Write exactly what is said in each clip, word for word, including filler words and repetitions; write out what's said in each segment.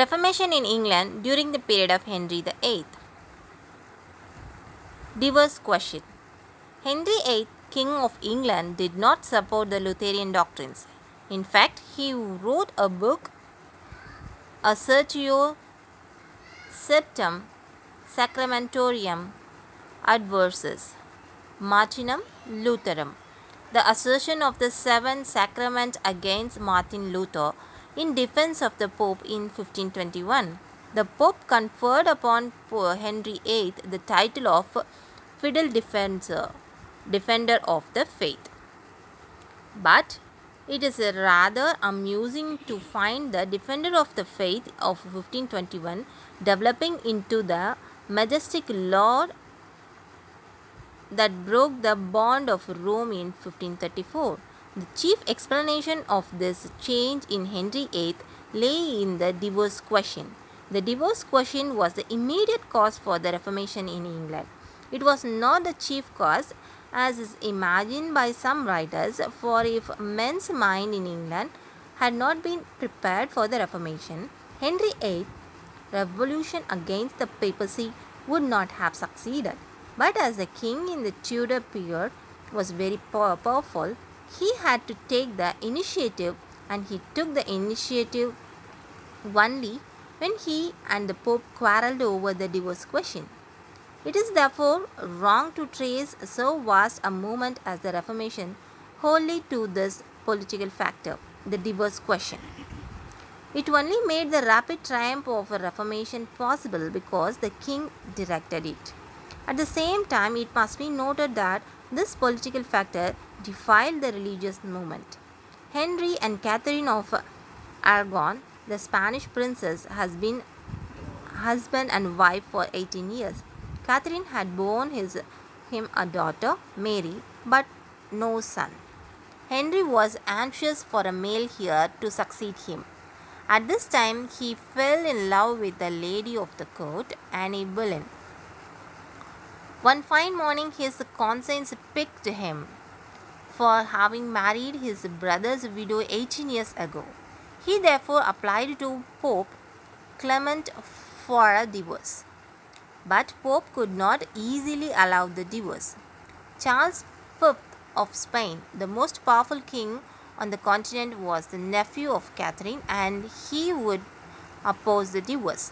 Reformation in England during the period of Henry the eighth. Diverse question. Henry the eighth, King of England, did not support the Lutheran doctrines. In fact, he wrote a book, Assertio Septem Sacramentorium Adversus Martinum Lutherum, the assertion of the seventh sacrament against Martin Luther in defense of the Pope in fifteen twenty-one. The Pope conferred upon Henry the eighth the title of Fidel Defender, Defender of the Faith. But it is rather amusing to find the Defender of the Faith of fifteen twenty-one developing into the majestic lord that broke the bond of Rome in fifteen thirty-four. The chief explanation of this change in Henry the eighth lay in the divorce question. The divorce question was the immediate cause for the Reformation in England. It was not the chief cause, as is imagined by some writers, for if men's mind in England had not been prepared for the Reformation, Henry the eighth's revolution against the papacy would not have succeeded. But as the king in the Tudor period was very powerful, he had to take the initiative, and he took the initiative only when he and the Pope quarrelled over the divorce question. It is therefore wrong to trace so vast a movement as the Reformation wholly to this political factor, the divorce question. It only made the rapid triumph of a Reformation possible because the king directed it. At the same time, it must be noted that this political factor defiled the religious movement. Henry and Catherine of Aragon, the Spanish princess, has been husband and wife for eighteen years. Catherine had borne his, him a daughter, Mary, but no son. Henry was anxious for a male heir to succeed him. At this time, he fell in love with the lady of the court, Anne Boleyn. One fine morning, his conscience picked him for having married his brother's widow eighteen years ago. He therefore applied to Pope Clement for a divorce. But Pope could not easily allow the divorce. Charles the fifth of Spain, the most powerful king on the continent, was the nephew of Catherine, and he would oppose the divorce.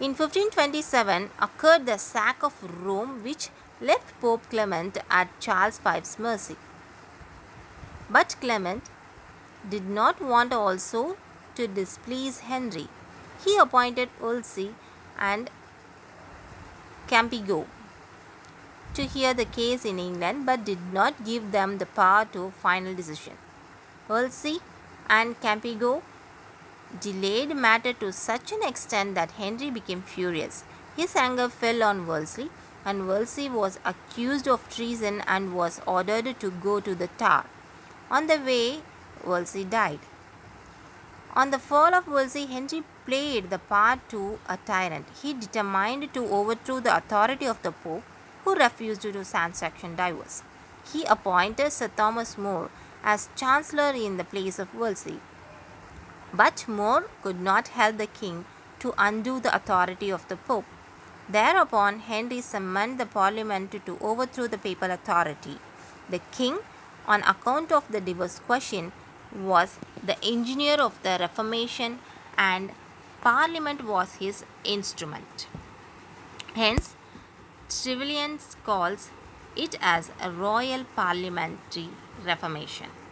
In fifteen twenty-seven occurred the sack of Rome, which left Pope Clement at Charles the fifth's mercy. But Clement did not want also to displease Henry. He appointed Wolsey and Campeggio to hear the case in England, but did not give them the power to final decision. Wolsey and Campeggio delayed the matter to such an extent that Henry became furious. His anger fell on Wolsey, and Wolsey was accused of treason and was ordered to go to the Tower. On the way, Wolsey died. On the fall of Wolsey, Henry played the part to a tyrant. He determined to overthrow the authority of the Pope, who refused to sanction divorce. He appointed Sir Thomas More as Chancellor in the place of Wolsey. But More could not help the king to undo the authority of the Pope. Thereupon, Henry summoned the Parliament to overthrow the papal authority. The king, on account of the divorce question, was the engineer of the Reformation, and Parliament was his instrument. Hence, Trevelyan calls it as a royal parliamentary reformation.